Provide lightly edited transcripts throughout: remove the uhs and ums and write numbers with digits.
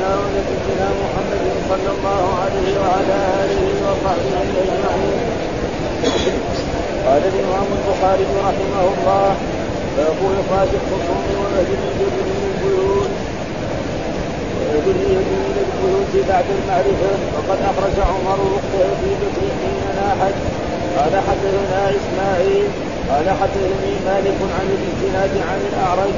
سيدنا ونبينا محمد صلى الله عليه وعلى آله وصحبه أجمعين. قال الإمام البخاري رحمه الله: باب إخراج الخصوم وأهل الجبن من البيوت بعد المعرفة. وقد أخرج عمر وقته في بكر حين ناحت. قال حدثنا إسماعيل قال حدثني مالك عن الإسناد عن الأعرج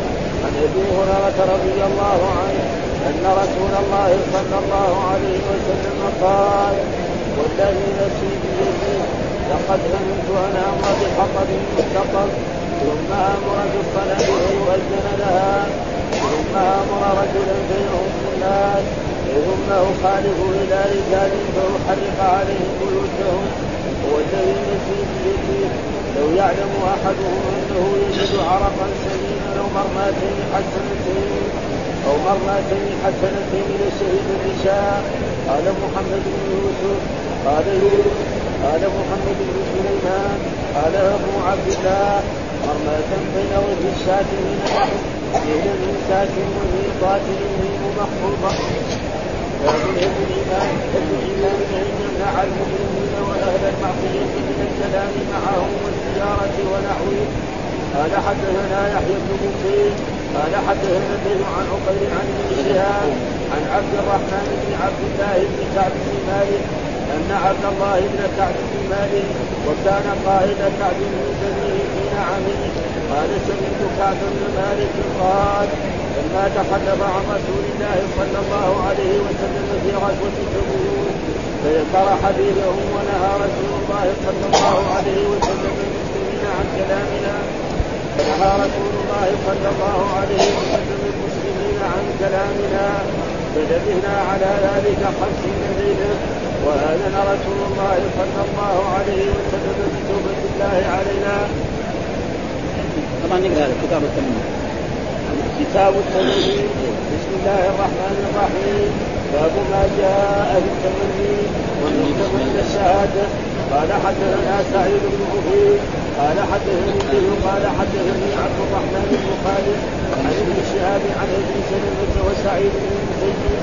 عن أبي هريرة رضي الله عنه أن رسول الله صلى الله عليه وسلم قال: والذي نفسي بيده لقد أمنت أن أمر بحطب مستقر ثم أمر بالصلاة فيؤذن لها ثم أمر رجلا فيؤم الناس ثم أخالف إلى رجال فأحرق عليهم بيوتهم. والذي نفسي بيده لو يعلم أحدهم أنه يجد عرقا سليما أو مرماتين حسنتين لشهيد العشاء. قال محمد بن يوسف قال محمد بن سليمان قال أبو عبد الله: مرماتا بين وجه الشاة من البحر بين الإنساس وفي قاتل منه محفوظة. فأبنه الإيمان يمنع المؤمنين وأهل المعصية من الكلام معهم والزيارة ونحوه. قال حدثنا يحيى بن بكير قال حدثنا الليث عن عقيل عن ابن شهاب عن عبد الرحمن بن عبد الله بن كعب بن مالك أن عبد الله بن كعب بن مالك وكان قائد كعب بن زميل حين عمل. قال: سمعت كعب بن مالك قال: لما تخلف عن رسول الله صلى الله عليه وسلم في غزوة تبوك فذكر حديثه ونهى رسول الله صلى الله عليه وسلم المسلمين عن كلامنا فلبثنا على ذلك 50 ليلة. وآذن رسول الله صلى الله عليه وسلم بتوبة الله علينا. طبعا نقرأ الكتاب التمويل. بسم الله الرحمن الرحيم. باب ما جاء في التمويل ومن تمنى الشهادة. قال حدثنا سعيد بن عبيد قال حدثني عبد الرحمن بن خالد عن ابن شهاب عن ابي سلمة وسعيد بن المسيب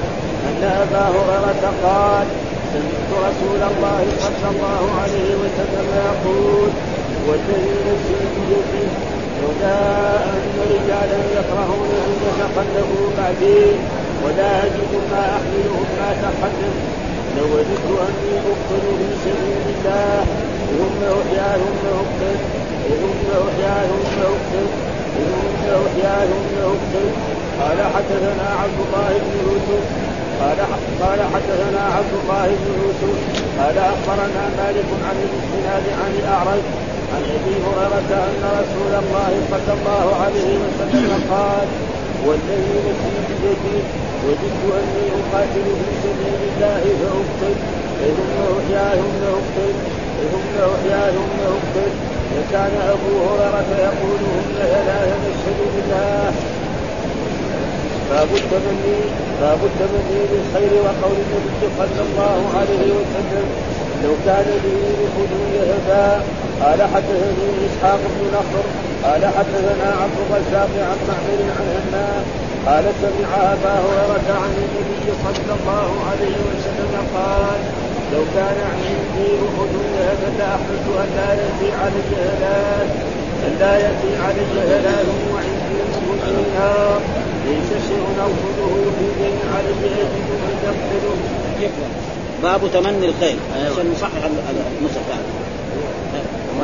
أن أبا هريرة قال: سمعت رسول الله صلى الله عليه وسلم يقول: والذي نفسي بيده ولا أن رجالا يكرهون أن يتخلفوا بعدي ولا أجد ما أحملهم ما تخلف لو وجدت أني أقتل في سبيل الله ثم أحيا ثم أقتل. قال حدثنا عبد الله بن يوسف قال أخبرنا مالك عن الإسناد عن الأعرج عن أبي هريرة أن رسول الله صلى الله عليه وسلم قال: والذي نفسي بيده وجدت أني أقاتل في سبيل الله فأقتل ثم أحيا ثم أقتل. وكان أبو هريرة يقول: لا نشهد بالله. باب التمني بالخير وقول النبي صلى الله عليه وسلم: لو كان لي مثل يهباء. قال حدثني إسحاق بن نصر قال حدثنا عبد الرزاق عن معمر عن همام قال: سمع أبا هريرة عن النبي صلى الله عليه وسلم قال: لو كان عندي مثل يهباء لأحرص أن لا يأتي علي هلال وعندي مثل النار ليس شيء نوصله في دين علي أجد أن يقتله. باب تمني الخير عشان نصحح النسخ.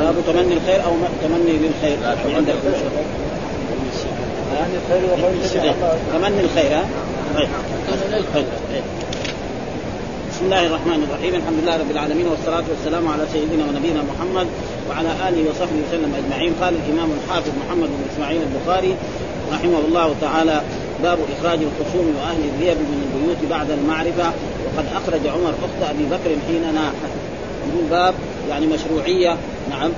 باب تمني الخير أو تمني بالخير عندك تمني الخير. بسم الله الرحمن الرحيم. الحمد لله رب العالمين والصلاة والسلام على سيدنا ونبينا محمد وعلى آله وصحبه وسلم أجمعين. قال الإمام الحافظ محمد بن إسماعيل البخاري رحمه الله تعالى: باب إخراج الخصوم وأهل الريب من البيوت بعد المعرفة. وقد أخرج عمر أخت أبي بكر حين ناحت. من باب يعني مشروعية نعم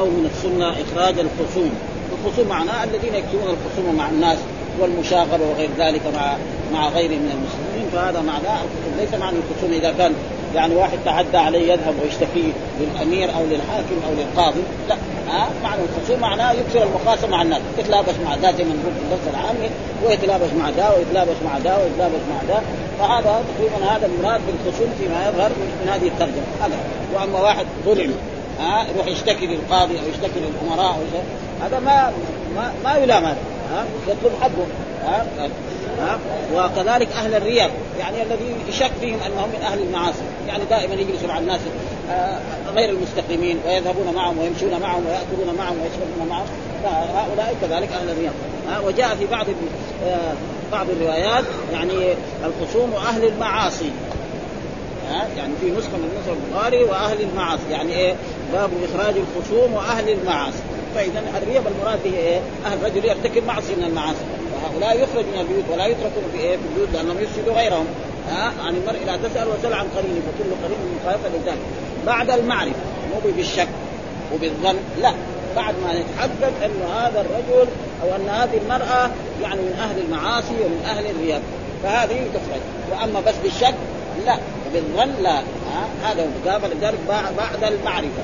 أو من السنة إخراج الخصوم. الخصوم معناه الذين يكتمون الخصوم مع الناس والمشاغبة وغير ذلك مع غير من المسلمين. فهذا معناه الخصوم، ليس معنى الخصوم إذا كان يعني واحد تعدى عليه يذهب ويشتكي للأمير أو للحاكم أو للقاضي، لا. معنى الخصوم معناه يكسر المخاصمة مع الناس، يتلابس مع ذا زي ما نقول في الدرس العامي، ويتلابس مع ذا ويتلابس مع ذا ويتلابس مع ذا، فهذا تقريبا هذا المراد بالخصوم فيما يظهر من هذه الترجمة هذا. وأما واحد ظلم يروح يشتكي للقاضي أو يشتكي للأمراء هذا ما يلام هذا، يطلب حقه. وكذلك أهل الرياء يعني الذي يشك فيهم أنهم من أهل المعاصي، يعني دائما يجلسوا مع الناس غير المستقيمين ويذهبون معهم ويمشون معهم ويأكلون معهم ويشربون معهم، فهؤلاء كذلك أهل الرياء. وجاء في بعض الروايات يعني الخصوم أهل المعاصي، يعني في نسخة من نسخ البخاري وأهل المعاصي، يعني إيه باب إخراج الخصوم وأهل المعاصي. فإذا الرياء بالمراد به إيه أهل رجل يرتكب معصية من المعاصي، وهؤلاء يخرج من البيوت ولا يتركون في إيه البيوت لأنهم يفسدوا غيرهم. عن المرء لا تسأل وسأل عن قرينه فكل قرين مخالفة لذلك. بعد المعرفة مو بالشك وبالظن، لا، بعد ما نتحدد أن هذا الرجل أو أن هذه المرأة يعني من أهل المعاصي ومن أهل الرياء، فهذه تخرج. وأما بس بالشك لا بالظن لا، هذا مقابل ذلك بعد المعرفة،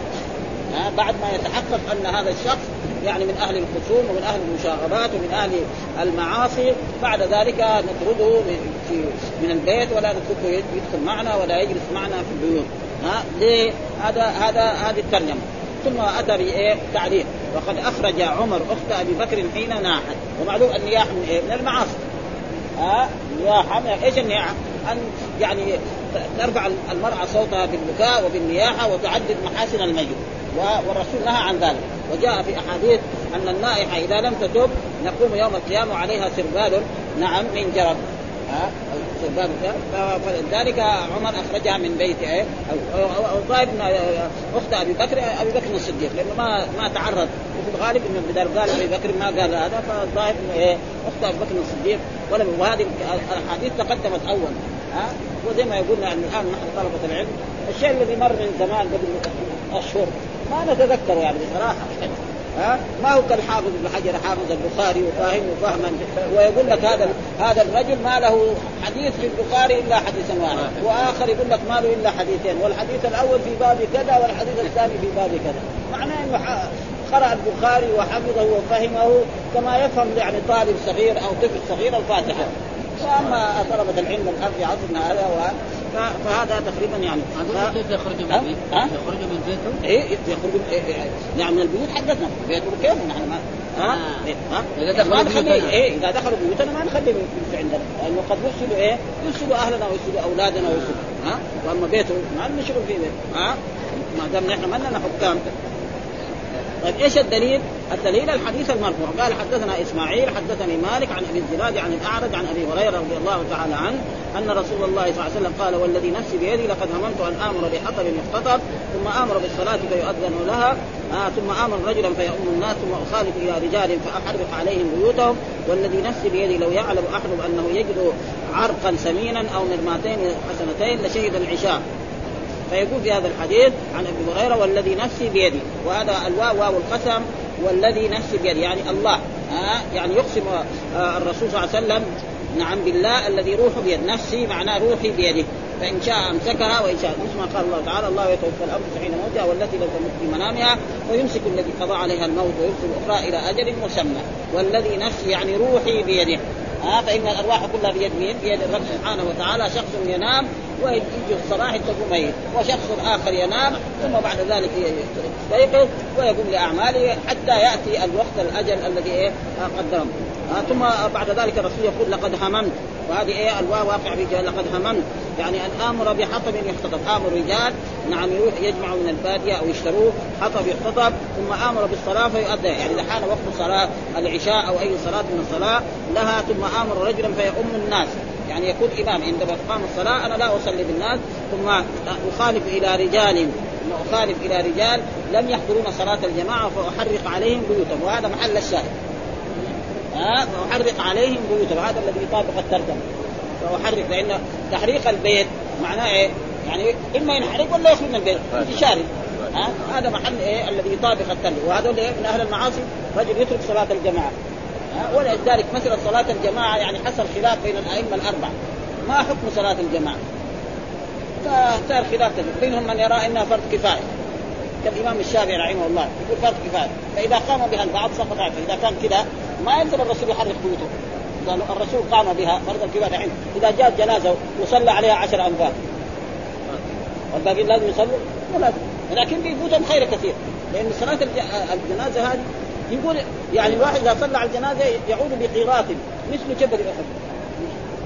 بعد ما يتحقق أن هذا الشخص يعني من أهل الخصوم ومن أهل المشاغبات ومن أهل المعاصي، بعد ذلك نطرده من البيت ولا نتركه يدخل معنا ولا يجلس معنا في البيوت. ليه؟ هذه الترجمة. ثم أتى تعليق: وقد أخرج عمر أخت أبي بكر حين ناحت. ومعلوم النياح من من المعاصي. النياحة إيش النياحة؟ أن يعني ترفع المرأة صوتها بالبكاء وبالنياحة وتعدد محاسن المجد، والرسول نهى عن ذلك. وجاء في أحاديث أن النائحة إذا لم تتوب نقوم يوم القيامة عليها سربال نعم من جرب، سربال. فذلك عمر أخرجها من بيته. الظاهر أن أخت أبي بكر الصديق، لأنه ما تعرض، وفي الغالب إنه بدار قال أبي بكر ما قال هذا، فالظاهر أن أخت أبي بكر الصديق. وهذه الأحاديث تقدمت أول. وزي ما يقولنا أن الآن نحن طلبة العلم الشيء الذي مر من زمان قبل أشهر ما نتذكره يعني بصراحة، ما هو كالحافظ ابن حجر حافظ البخاري وفاهم وفهما، ويقول لك هذا الرجل ما له حديث في البخاري إلا حديثا واحد، وآخر يقول لك ما له إلا حديثين، والحديث الأول في باب كذا والحديث الثاني في باب كذا. معناه إنه قرأ البخاري وحفظه وفهمه كما يفهم يعني طالب صغير أو طفل صغير الفاتحة. فأما طلبة العلم الآن في عصرنا هذا فهذا تقريبا يعني يخرجوا من بيتهم، يخرجوا من البيوت. حدثنا بيتهم كيف نحن إذا دخلوا بيوتنا ما نخلي بيوت عندنا، لأنه قد يفسدوا يفسدوا أهلنا ويفسدوا أولادنا ويفسدوا. وأما بيتهم ما نشغل فيه ما دام نحن ما لنا حكام. طيب إيش الدليل؟ الدليل الحديث المرفوع، قال: حدثنا إسماعيل حدثني مالك عن أبي الزناد عن الأعرج عن أبي هريرة رضي الله تعالى عنه أن رسول الله صلى الله عليه وسلم قال: والذي نفسي بيدي لقد هممت أن آمر بحطب يختطف، ثم آمر بالصلاة فيؤذن لها، ثم آمر رجلا فيؤم الناس، ثم أخالف إلى رجال فأحرق عليهم بيوتهم، والذي نفسي بيدي لو يعلم أحرم أنه يجد عرقا سمينا أو مرماتين حسنتين لشهد العشاء. فيقول في هذا الحديث عن أبي هريرة: والذي نفسي بيدي. وهذا الواو واو القسم، والذي نفسي بيدي يعني الله، يعني يقسم الرسول صلى الله عليه وسلم نعم بالله الذي روحه بيد نفسي، معناه روحي بيده، فإن شاء أمسكها وإن شاء مثل قال الله تعالى: الله يتوفى الأنفس حين موتها والتي لم تمت في منامها ويمسك الذي قضى عليها الموت ويرسل الأخرى إلى أجل مسمى. والذي نفسي يعني روحي بيده، فإن الأرواح كلها بيد مين؟ بيد الرب سبحانه وتعالى. شخص ينام ويجي الصباح تقوم ميت، وشخص آخر ينام ثم بعد ذلك يستيقظ ويقوم لأعماله حتى يأتي الوقت الأجل الذي قدره. ثم بعد ذلك الرسول يقول: لقد هممت. وهذه الواو واقع بجهل. لقد هممت يعني أن آمر بحطب يحتطب، آمر رجال نعم يروح يجمعوا من البادية أو يشتروه حطب يحتطب، ثم آمر بالصلاة فيؤدى، يعني لحان وقت صلاة العشاء أو أي صلاة من الصلاة لها، ثم آمر رجلا فيؤم الناس، يعني يكون إمام عندما تقام الصلاة أنا لا أصلي بالناس، ثم أخالف إلى رجال لم يحضرون صلاة الجماعة فأحرق عليهم بيوتهم. وهذا محل الشاهد، فأحرق عليهم بيوتهم، هذا الذي يطابق الترجمة. فأحرق لأن تحريق البيت معناه يعني إما ينحرق ولا يخرج من البيت انتشاري. هذا محل الذي يطابق الترجمة. وهذا من أهل المعاصي رجل يترك صلاة الجماعة، ولذلك مثل صلاة الجماعة يعني حصل خلاف بين الأئمة الأربعة ما حكم صلاة الجماعة، اختار خلاف ذلك. منهم من يرى انها فرض كفايه كالامام الشافعي رحمه الله، يقول فرض كفايه، فاذا قام بها البعض سقط عنه. اذا كان كذا ما ينزل الرسول يحرك بيوته، قالوا الرسول قام بها فرض الكفايه عنه. اذا جاءت جنازه وصلى عليها 10 أنفاس والباقي لازم يصلوا، لكن بيفوتهم خير كثير، لان صلاه الجنازه هذه يقول يعني الواحد اذا صلى على الجنازه يعود بقيراط مثل جبل احد،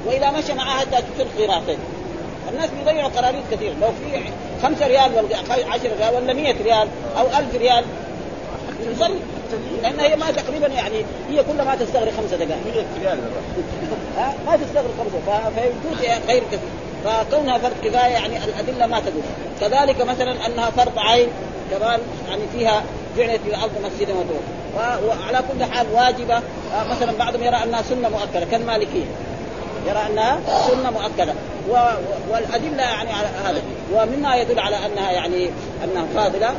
واذا مشى معها حتى تصير قيراطين. الناس بيضيعوا قراريط كثير، لو في 5 ريال ولا 10 ريال ولا 100 ريال أو 1000 ريال يصل، لأن هي ما تقريبا يعني هي كل ما تستغرق 5 دقائق. 100 ريال ما تستغرق 5، فيجوز غير كثير. فكونها فرض كفاية يعني الأدلة ما تدل. كذلك مثلا أنها فرض عين كمان يعني فيها جعلت الأرض مسجدا وطهورا، وعلى كل حال واجبة. مثلا بعضهم يرى أنها سنة مؤكدة كالمالكية، يرى أنها سنة مؤكدة والأدلة يعني على هذا. ومما يدل على أنها يعني أنها فاضلة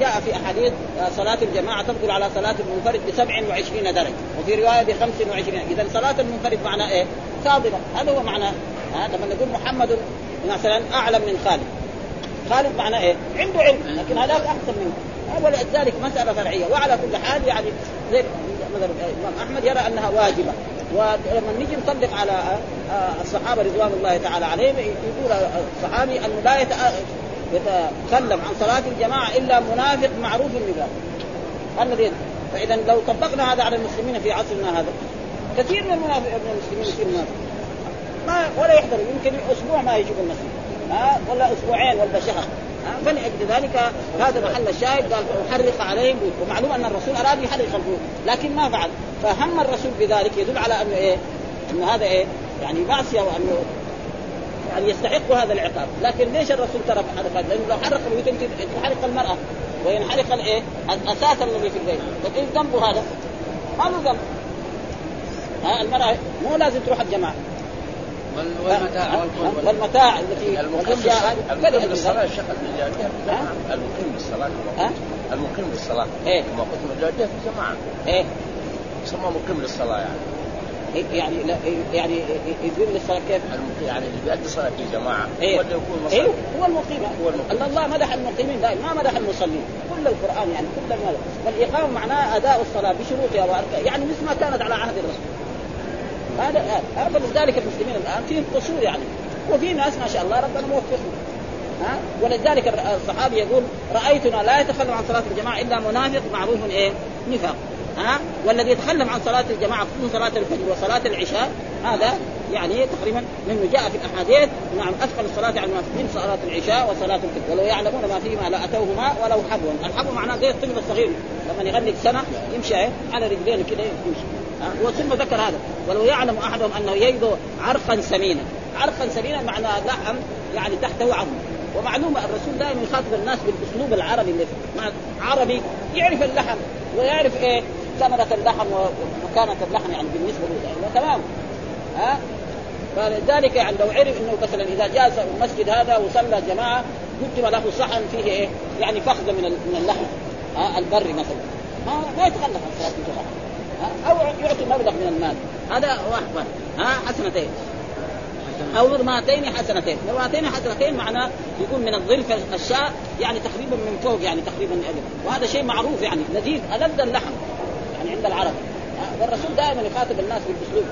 جاء في أحاديث صلاة الجماعة تفضل على صلاة المنفرد ب27 درجة، وفي رواية ب25. إذن صلاة المنفرد معنى إيه؟ فاضلة. هذا هو معنى. لما نقول محمد مثلا أعلم من خالد، خالد معنى إيه؟ عنده علم، لكن هذاك أحسن منه. ولذلك مسألة فرعية. وعلى كل حال يعني زي الإمام أحمد يرى أنها واجبة. ولما نيجي نطبق على الصحابة رضوان الله تعالى عليهم، يقول الصحابي أنه لا يتكلم عن صلاة الجماعة إلا منافق معروف المذاق. فإذا لو طبقنا هذا على المسلمين في عصرنا هذا، كثير من المسلمين في المنافق ما ولا يحضروا، يمكن أسبوع ما يجيب المسجد ولا أسبوعين ولا شهر. فلأجل ذلك هذا محل الشاهد. قال فأحرق عليهم بيوت، ومعلوم أن الرسول أراد يحرق البيوت لكن ما فعل، فهم الرسول بذلك يدل على أنه إيه؟ أن هذا إيه؟ يعني معصية، وأنه يعني يستحق هذا العقاب. لكن ليش الرسول ترك حرقات؟ لأنه لو حرق البيوت تنحرق المرأة وينحرق الإيه؟ الأساس الذي في البيت. طيب إيه ذنبه هذا؟ ما له ذنب. المرأة مو لازم تروح الجماعة، والمتاع التي المقيم بالصلاة الشخص الجاهل، المقيم بالصلاة المقيم بالصلاة ما قلت الجاهل في جماعة يسمى مقيم للصلاة، يعني يعني يقيم للصلاة كيف؟ يعني اللي بيأدي صلاة في جماعة ولا يكون مصلي هو المقيم. الله مدح المقيمين دائما، ما مدح المصلين. كل القرآن يعني كل المال. والإقامة معناه أداء الصلاة بشروطها وأركانها، يعني مثل ما كانت على عهد الرسول. هذا فلذلك المسلمين الآن فيهم قصور يعني، وفي ناس ما شاء الله ربنا موفقهم. ولذلك الصحابي يقول رأيتنا لا يتخلى عن صلاة الجماعة إلا منافق معروف إيه؟ نفاق. والذي يتخلى عن صلاة الجماعة خصوصا صلاة الفجر وصلاة العشاء، هذا يعني تقريبا مما جاء في الأحاديث، نعم أثقل الصلاة على المنافقين صلاة العشاء وصلاة الفجر، ولو يعلمون ما فيهما لأتوهما ولو حبوا. الحبوا معناه زي الطفل الصغير لما يغني سنة يمشي على رجلين كده يمشي. وثم ذكر هذا ولو يعلم أحدهم أنه يجد عرقا سمينا. عرقا سمينا معنى لحم يعني تحته عظم. ومعلومة الرسول دائما يخاطب الناس بالأسلوب العربي، مع عربي يعرف اللحم ويعرف إيه ثمرة اللحم ومكانة اللحم يعني بالنسبة له تمام. فلذلك يعني لو عرف أنه مثلا إذا جاء المسجد هذا وصلى جماعة قدم له صحن فيه إيه يعني فخذة من اللحم البري مثلا، ما يتخلف عن صلاة الجماعة، أو يعطي مبلغ من المال. هذا واحد حسنتين أو مرماتين حسنتين معناه يكون من الظرف الشاء يعني تقريبا من فوق يعني تقريبا ألف. وهذا شيء معروف يعني نزيد ألذ اللحم يعني عند العرب. والرسول دائما يخاطب الناس بالأسلوب،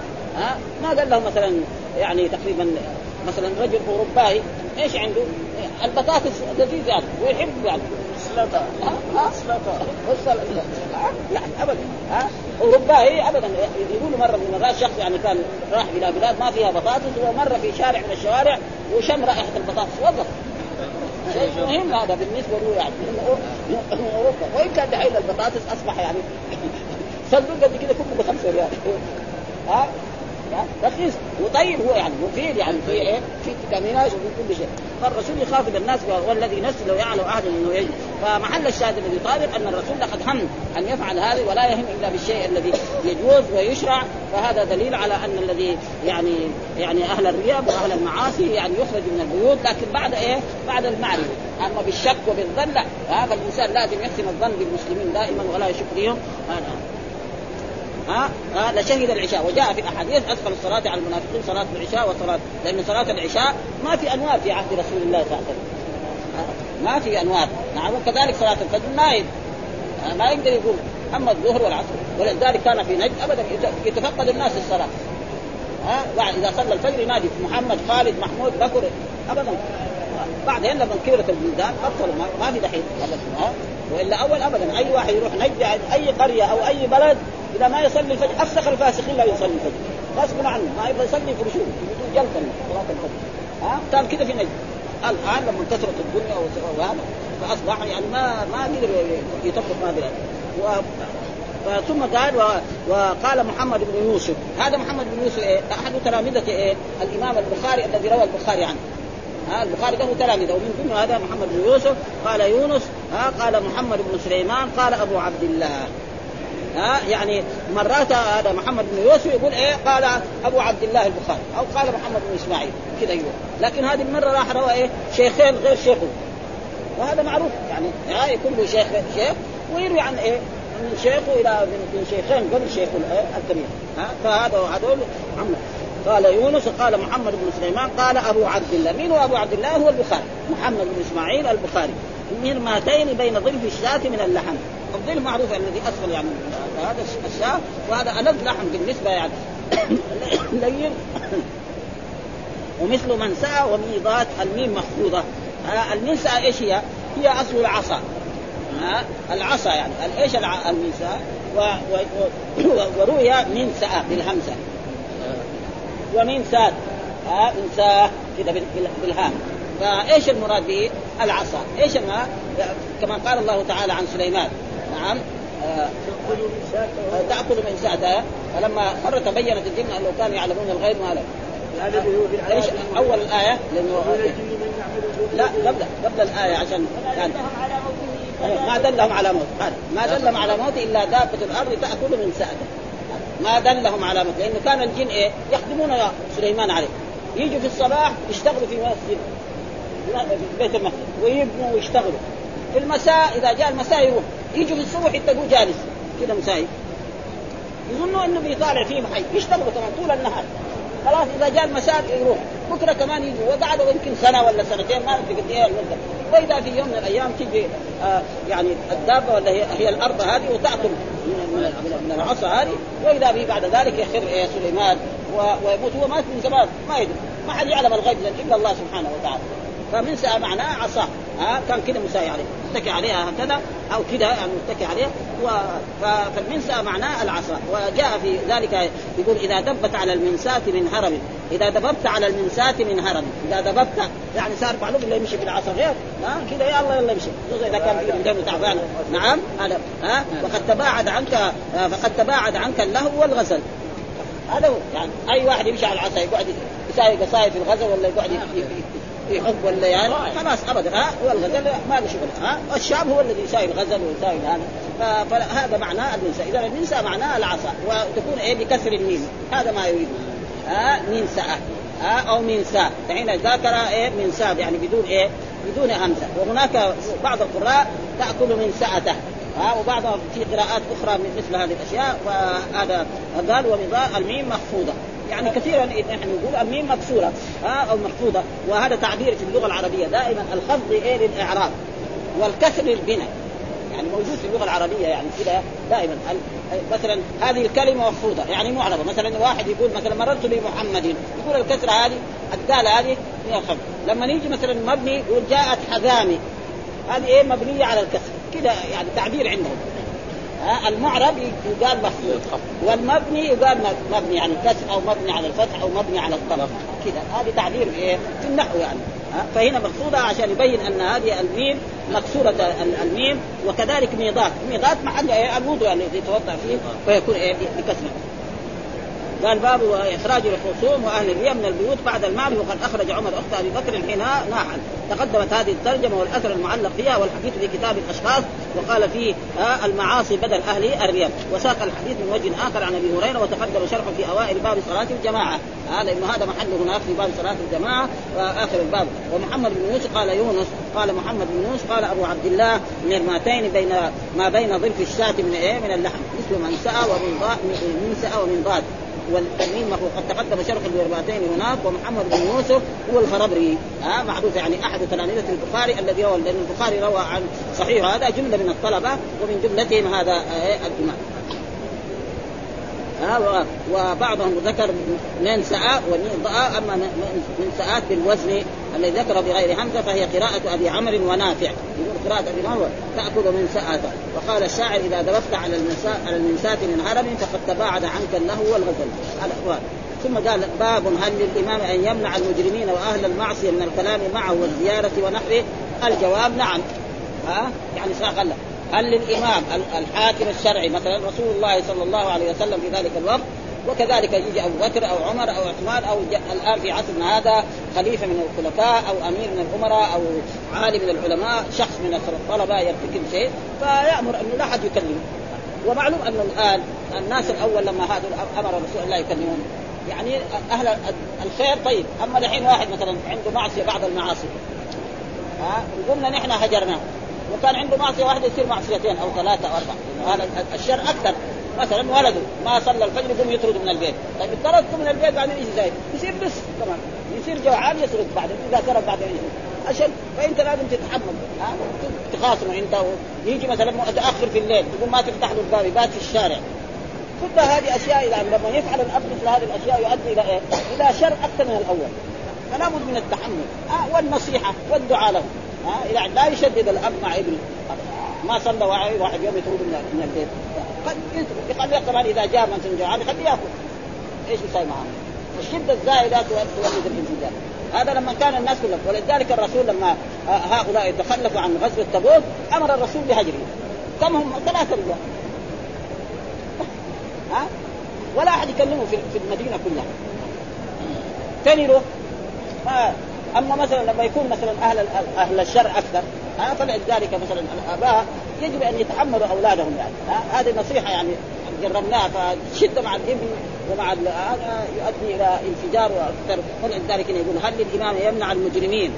ما قال لهم مثلا يعني تقريبا مثلا رجل أوروبي إيش عنده البطاطس لذيذ يعني ويحب يعني السلطة لا أبدا أوروبا أبدا. يقولوا مرة من المرات شخص يعني كان راح إلى بلاد ما فيها بطاطس، ومرة في شارع من الشوارع وشم رائحة البطاطس وظف شيء مهم هذا بالنسبة له يعني من أوروبا. وإن كان دحين البطاطس أصبح يعني صندوق قد كده كله ب5 ريال رخيص وطيب هو يعني مفيد يعني في ايه في فيتامينات وفي كل شيء. فالرسول يخاف الناس والذي نفسه لو يعلم احد انه يجي. فمحل الشاهد الذي طالب ان الرسول لقد هم ان يفعل هذا ولا يهم الا بالشيء الذي يجوز ويشرع. فهذا دليل على ان الذي يعني اهل الرياب واهل المعاصي يعني يخرج من البيوت، لكن بعد ايه بعد المعرفه. اما بالشك وبالظن لا، فالانسان لازم يحسن الظن بالمسلمين دائما ولا يشك فيهم. لشهد العشاء. وجاء في احاديث اثقل الصلاه على المنافقين صلاه العشاء وصلاه، لان صلاه العشاء ما في انوار في عهد رسول الله صلى الله عليه وسلم، ما في انوار. نعم، وكذلك صلاه الفجر نائم ما يقدر يقوم، اما الظهر والعصر. ولذلك كان في نجد ابدا يتفقد الناس الصلاه، اذا صلى الفجر ينادي محمد، خالد، محمود، بكر، ابدا. بعدين لما كبرت البلدان ابطلوا، ما في دحين ابدا. والا اول ابدا اي واحد يروح نجد اي قريه او اي بلد اذا ما يصلي الفجر افسخ الفاسخين لا يصلي الفجر غصب عنه، ما يبغى يصلي في رشوه جلسه صلاه الفجر. كان كده في نجد. الان لما انتشرت الدنيا وهذا فاصبح يعني ما قدر يطبق ما بيقدر. ثم قال وقال محمد بن يوسف، هذا محمد بن يوسف احد تلامذه الامام البخاري الذي روى البخاري عنه. البخاري له تلاميذ ومن ضمن هذا محمد بن يوسف، قال يونس، قال محمد بن سليمان، قال ابو عبد الله. يعني مرات هذا محمد بن يوسف يقول قال ابو عبد الله البخاري او قال محمد بن اسماعيل كذا يقول، لكن هذه المره راح روى شيخين غير شيخه، وهذا معروف يعني يكون له شيخ ويروي عن من شيخه الى من شيخين قبل شيخه الكبير. فهذا هذول عمله. قال يونس، قال محمد بن سليمان، قال ابو عبد الله. مين هو ابو عبد الله؟ هو البخاري، محمد بن اسماعيل البخاري. مرمتين بين ظلف الشاة من اللحم. الظل معروف الذي اسفل يعني هذا الشاة، وهذا ألذ لحم بالنسبه يعني لين ومثل من ساء وميضات الميم مخفوضه. المنساء ايش هي؟ هي اصل العصا، العصا يعني ايش المنساء، ورؤيا منساء بالهمزه ومن ساد من ساد كده بالهام. فايش المراد به؟ العصا. ايش ما كما قال الله تعالى عن سليمان، نعم، تأكل من سادها. فلما خر تبينت الجن أنه كانوا يعلمون الغيب ما لهم. ايش اول الآية؟ لا، قبل الآية، عشان يعني ما دلهم على موت، ما دلهم على موت الا دابة الارض تأكل من سادها، ما دلهم على موت. لأنه كان الجن يخدمون سليمان عليه، يجوا في الصباح يشتغلوا في مسجد بيت المقدس ويبنوا ويشتغلوا، في المساء إذا جاء المساء يروح، يجوا في الصبح يتقوا جالس كده مسائي، يظنوا إنه بيطالع فيه بحي، يشتغلوا كمان طول النهار. خلاص إذا جاء المساء يروح، بكرة كمان يجوا، وقعدوا يمكن سنة ولا سنتين ما أدري قد إيه المدة. وإذا في يوم من الأيام تيجي يعني الدابة ولا هي الأرض هذه وتأكل من العصا هذه، وإذا به بعد ذلك يخر سليمان ويموت. هو مات من زمان، ما يدري، ما حد يعلم الغيب إلا الله سبحانه وتعالى. فمنسى معناه عصا، كان كده مساء عليه متكئ عليها هكذا أو كده يعني متكئ عليها، فالمنسى معناه العصا. وجاء في ذلك يقول إذا دبت على المنساة من هرم، إذا دببت على المنساة من هرم، إذا دببت يعني صار معلوم اللي يمشي بالعصا غير كده يا الله يلا يمشي، إذا كان في دم تعبان. نعم، فقد تباعد عنك اللهو والغزل. هذا يعني أي واحد يمشي على العصا يقعد يساوي قصايد في الغزل ولا يقعد يحب ولا يعني خلاص أبدا، هو الغزل ما له شغل، الشعب هو الذي يساوي الغزل ويساوي هذا. فهذا معناه المنسى. إذا المنسى معناه العصا، وتكون بكسر الميم، هذا ما يريد منسى أو منسى. حين ذكر منسى يعني بدون بدون همزة. وهناك بعض القراء تأكل من سأته، وبعضها في قراءات أخرى مثل هذه الأشياء. وهذا قال ومضاء الميم مخفوضة، يعني كثيرا نحن نقول الميم مكسورة أو مخفوضة. وهذا تعبير في اللغة العربية دائما، الخفض للإعراب والكسر للبناء، يعني موجود في اللغة العربية يعني كده دائما. مثلا هذه الكلمة مخفوضة يعني معربة، مثلا واحد يقول مثلا مررت بمحمد، يقول الكسرة هذه الدالة هذه من الخفض. لما نيجي مثلا مبني وجاءت حذامي، هذه مبنية على الكسر كده يعني تعبير عندهم. المعرب يقال مخفوض، والمبني يقال مبني على الكسر او مبني على الفتح او مبني على الطرف كده، هذا تعبير في النحو يعني. فهنا مقصودة عشان يبين أن هذه الميم مكسورة الميم. وكذلك ميضات محل الوضوء يعني يتوضأ فيه ويكون بكسرة. قال باب إخراج الخصوم وأهل الرياء من البيوت بعد المال، وقد أخرج عمر أخت أبي بكر حين ناحل. تقدمت هذه الترجمة والأثر المعلق فيها والحديث في كتاب الأشخاص وقال فيه المعاصي بدل أهل الرياء. وساق الحديث من وجه آخر عن أبي هريرة وتقدم شرحه في أوائل باب صلاة الجماعة، لأن هذا محل هناك في باب صلاة الجماعة وآخر الباب. ومحمد بن يونس قال يونس قال محمد بن يونس قال أبو عبد الله مرماتين بين ما بين ظلف الشاة من اللحم مثل منسأة ومنضاد والترميم وقد تقدم شرح الورباتين هناك. ومحمد بن يوسف هو الخربري معروف يعني أحد تلاميذ البخاري الذي هو لأن البخاري روى عن صحيح هذا جملة من الطلبة ومن جملتهم هذا الجماعة وبعضهم ذكر ننساء ونضاء. أما ننساءات بالوزن الذي ذكر بغير حمزة فهي قراءة أبي عمرو ونافع قراءة أبي عمرو تأكل من سآت. وقال الشاعر إذا دبفت على المنساء على المنسات من هرم فقد تباعد عنك النهو والغزل الأحوال. ثم قال باب هل للإمام أن يمنع المجرمين وأهل المعصية من الكلام معه والزيارة ونحوه؟ الجواب نعم. يعني صح قال هل للإمام الحاكم الشرعي مثلا رسول الله صلى الله عليه وسلم في ذلك الوقت، وكذلك يجي أبو بكر أو عمر أو عثمان أو الآن في عصرنا هذا خليفة من الخلفاء أو أمير من الأمراء أو عالم من العلماء شخص من الطلبة يرتكب شيء فيأمر أن لا أحد يكلمه. ومعلوم أن الآن الناس الأول لما هذا أمر رسول الله يكلمون يعني أهل الخير. طيب أما الحين واحد مثلا عنده معصية بعض المعاصي قلنا نحن هجرناه وكان عنده معصية واحدة يصير معصيتين أو ثلاثة أو أربعة. هذا الشر أكثر مثلا ولده ما صلى الفجر يقوم يطرده من البيت. طيب طردته من البيت بعدين يجي زايد يصير بس طبعا يصير جوعان يسرد بعدين إذا طرد بعدين يجي عشان فأنت لازم تتحمل تخاصمه أنت. ويجي مثلا متأخر في الليل تقول ما تفتح له الباب يبات في الشارع. كل هذه أشياء لما يفعل الأب مثل هذه الأشياء يؤدي إلى إيه؟ إلى شر أكثر من الأول. فلا بد من التحمل والنصيحة والدعاء له. لا يشدد الأب مع ابنه ما صلى واحد يوم يطرد من البيت قد يخليه طبعا إذا جاء من سنجوعان يخليه يأكل إيش يصير معه. الشدة الزائدة تولد الانفجار. هذا لما كان الناس كلهم. ولذلك الرسول لما هؤلاء تخلفوا عن غزوة تبوك أمر الرسول بهجرهم. كم هم؟ 3 رجال ولا أحد يكلمه في المدينة كلها. تاني روح أما مثلا لما يكون مثلا أهل الشر أكثر فلذلك مثلا الآباء يجب أن يتحملوا أولادهم يعني هذه النصيحة يعني جربناها فشدة مع الابن ومع يؤدي إلى انفجار وأكثر. فلذلك يقول هل الإمام يمنع المجرمين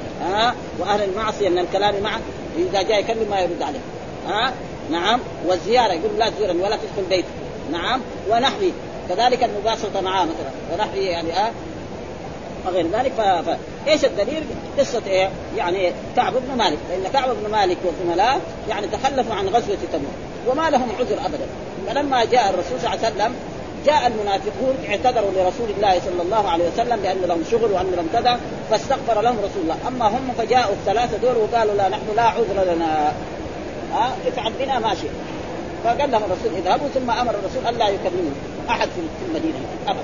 وأهل المعصية من الكلام معه؟ إذا جاء يكلم ما يرد عليه نعم. والزيارة يقول لا تزورني ولا تدخل بيتي نعم. ونحوي كذلك المباسطة معاه مثلا ونحوي يعني غير ذلك. إيش الدليل؟ قصة إيه يعني كعب بن مالك. لأن كعب بن مالك وزملائه يعني تخلفوا عن غزوة تبوك وما لهم عذر أبدا. فلما جاء الرسول صلى الله عليه وسلم جاء المنافقون اعتذروا لرسول الله صلى الله عليه وسلم لأن لهم شغل وأن لهم كذا فاستغفر لهم رسول الله. أما هم فجاءوا ب3 دور وقالوا لا نحن لا عذر لنا افعل بنا ما شئت. فقال لهم الرسول اذهبوا. ثم أمر الرسول ألا يكلموا أحد في المدينة أبدا.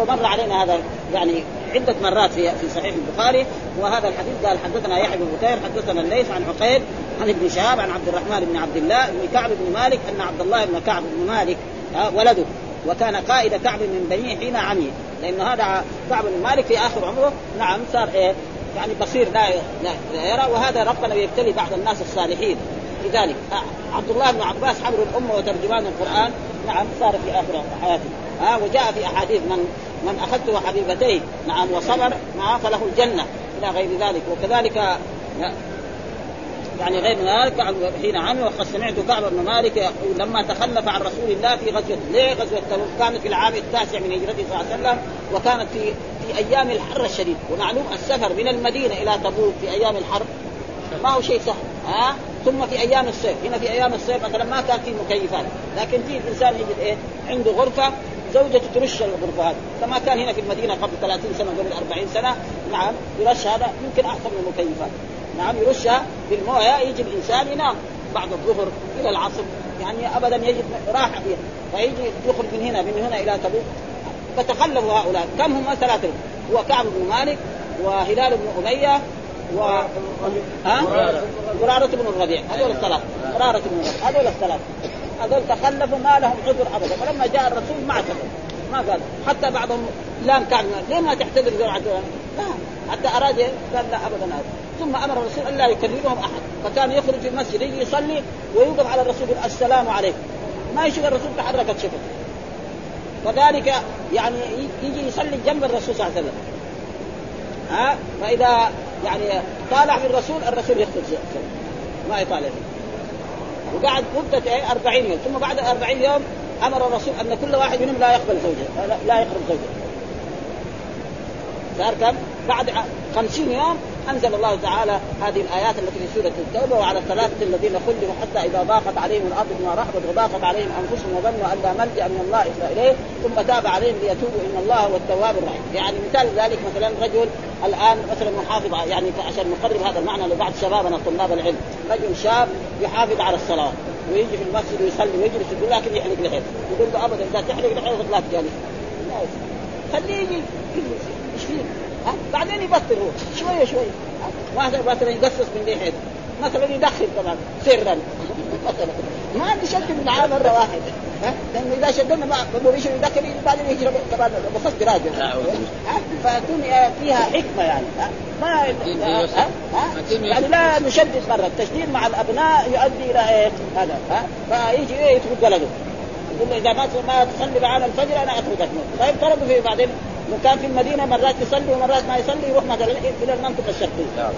ومر علينا هذا يعني عدة مرات في صحيح البخاري. وهذا الحديث قال حدثنا يحيى بن بكير حدثنا الليث عن عقيل عن ابن شهاب عن عبد الرحمن بن عبد الله بن كعب بن مالك أن عبد الله بن كعب بن مالك ولده وكان قائد كعب من بنيه حين عمي. لأن هذا كعب بن مالك في آخر عمره نعم صار إيه يعني بصير لا يرى. وهذا ربنا يبتلي بعض الناس الصالحين لذلك عبد الله بن عباس حبر الأمة وترجمان القرآن نعم صار في آخر حياته. وجاء في أحاديث من أخذته حبيبتيه نعم وصبر معه فله الجنة إلى غير ذلك. وكذلك يعني غير ذلك حين عمي وقد سمعت كعب بن مالك يقول لما تخلف عن رسول الله في غزوة غزوة تبوك كانت في العام 9 من هجرته صلى الله عليه وسلم وكانت في أيام الحر الشديد. ومعلوم السفر من المدينة إلى تبوك في أيام الحر ما هو شيء سهل ثم في أيام الصيف. هنا في أيام الصيف مثلا ما كان فيه مكيفات لكن فيه الإنسان يجد إيه عنده غرفة زوجته ترش الغرفة هذه كما كان هنا في المدينة قبل 30 سنة قبل 40 سنة نعم يرش هذا يمكن أحسن من المكيفات نعم يرشها بالموية يجي الإنسان ينام بعد الظهر إلى العصر يعني أبدا يجد راحة فيها. فيجي يخرج من هنا إلى تبوك. فتخلفوا هؤلاء كم هم 3 هو كعب بن مالك وهلال بن أمية قرارة بن الربيع هذول الثلاث هذول تخلفوا ما لهم عذر أبدا. ولما جاء الرسول ما اعتذر ما قال حتى بعضهم لام كان ليه ما تعتذر ذو عذر لا حتى أراد قال لا أبدا. ثم أمر الرسول أن لا يكلمهم أحد فكان يخرج في المسجد يصلي ويوقف على الرسول السلام عليكم، ما يشوف الرسول تحركت شفته، فذلك يعني يجي يصلي جنب الرسول صلى الله عليه وسلم. ها فإذا يعني طالع في الرسول يخرج ما يطالع فيه، وقعد مدة 40 يوم. ثم بعد 40 يوم أمر الرسول أن كل واحد منهم لا يقبل زوجة، لا يقرب زوجة. صار كم؟ بعد 50 يوم أنزل الله تعالى هذه الآيات التي في سورة التوبة: وعلى الثلاثة الذين خلفوا حتى إذا ضاقت عليهم الأرض بما رحبت وضاقت عليهم أنفسهم وظنوا أن لا ملجأ من الله إلا إليه ثم تاب عليهم ليتوبوا إن الله هو التواب الرحيم. يعني مثال ذلك مثلا رجل الآن مثلا محافظ، يعني عشان نقرب هذا المعنى لبعض شبابنا طلاب العلم، رجل شاب يحافظ على الصلاة ويجي في المسجد ويصلي ويجلس، يقول لكن يحلق لحيته، يقول له أبدا إذا تحلق لحيتك لا تجالس، خليه يجي يشفيه، بعدين يبطل هو شوية شوية، واحد مثلا يقصص من لحيته، مثلا يدخن طبعا سرا ما عندي شك من عام مرة واحد، لأنه إذا شدنا ما بمريش يدخن بعدين يجرب طبعا بصص دراجة، فأكون فيها حكمة يعني، ما يعني لا نشدد مرة، التشديد مع الأبناء يؤدي إلى هذا، فيجي يترك ولده يقول إذا ما تصلي معنا الفجر أنا أتركك. طيب طلبوا فيه بعدين، وكان في المدينة مرات يصلي ومرات ما يصلي، يروح مثلا إلى المنطقة الشرقية،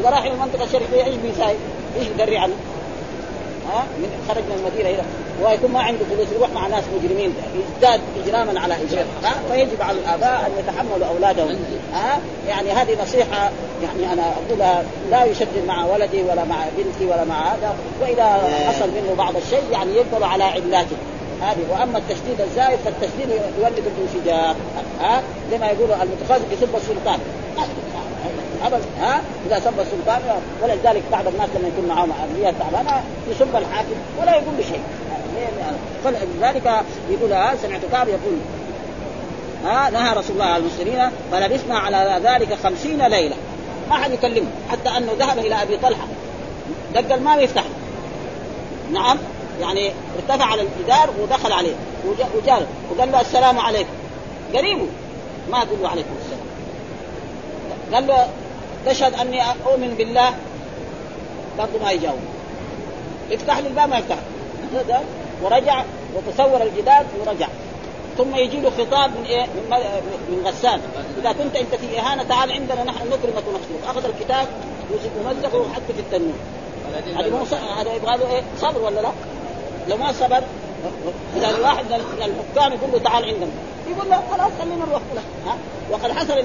إذا راح إلى المنطقة الشرقية إيش بيساي؟ إيش بدري عنه؟ خرج من المدينة هنا ويكون ما عنده فلوس، يروح مع ناس مجرمين يزداد إجراما على إجرام. فيجب على الآباء أن يتحملوا أولادهم. يعني هذه نصيحة يعني أنا أقولها، لا يشدد مع ولدي ولا مع بنتي ولا مع هذا، وإذا حصل منه بعض الشيء يعني يقبل على علاجه هذه. واما التشديد الزائد فالتشديد يولد الانفجار، لما يقولوا المتخاذل يسب السلطان ابدا، اذا سب السلطان. ولذلك بعض الناس لما يكون معاهم عمليه تعبانه يسب الحاكم ولا يقول بشيء، فلذلك يقول سمعت كعب يقول نهى رسول الله على المسلمين فلبسنا على ذلك 50 ليله ما احد يكلمه، حتى انه ذهب الى ابي طلحه دق الماء يفتح. نعم يعني ارتفع على الجدار ودخل عليه وجاء وقال له السلام عليكم، قريبه ما قال له عليكم السلام، قال له تشهد أني أؤمن بالله، برضو ما يجاوب، افتح لي الباب ما يفتح، ورجع وتصور الجدار ورجع. ثم يجي له خطاب من إيه؟ من غسان: إذا كنت أنت في إهانة تعال عندنا نحن نكرمك ونخلق. أخذ الكتاب ومزقه وحطه في التنور. هذا يبغى له إيه؟ صبر ولا لا؟ لو ما صبر إذا الواحد من الحكام يقول له تعال عندنا يقول له خلاص خلينا نروح له. وقد حصل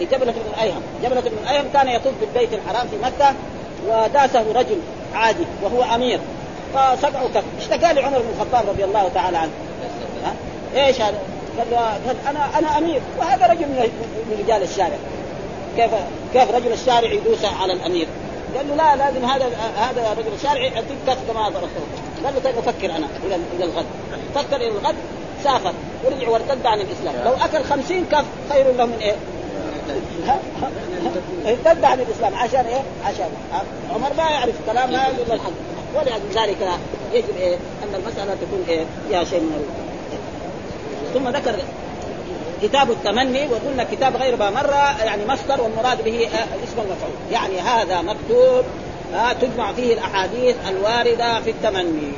لجبلة بن الأيهم. جبلة بن الأيهم كان يطوف بالبيت الحرام في مكة، وداسه رجل عادي وهو أمير، فصدعه كف، اشتكى لعمر بن الخطاب رضي الله تعالى عنه. إيش هذا؟ قال أنا أمير وهذا رجل من رجال الشارع، كيف رجل الشارع يدوس على الأمير؟ قال له لا، لازم هذا رجل شارعي أديك كف كما ضربته. قال له طيب أفكر أنا إلى الغد. فكر إلى الغد، سافر ورجع وارتد عن الإسلام. لو أكل 50 كف خير له من إيه؟ ارتد عن الإسلام عشان إيه؟ عشان عمر ما يعرف كلام لا يقول الحق، ولذلك يجب إيه؟ أن المسألة تكون إيه؟ يا شيء من الوقت. ثم ذكر كتاب التمني، وقلنا كتاب غير بمرة يعني مصدر، والمراد به اسم المفعول. يعني هذا مكتوب تجمع فيه الأحاديث الواردة في التمني.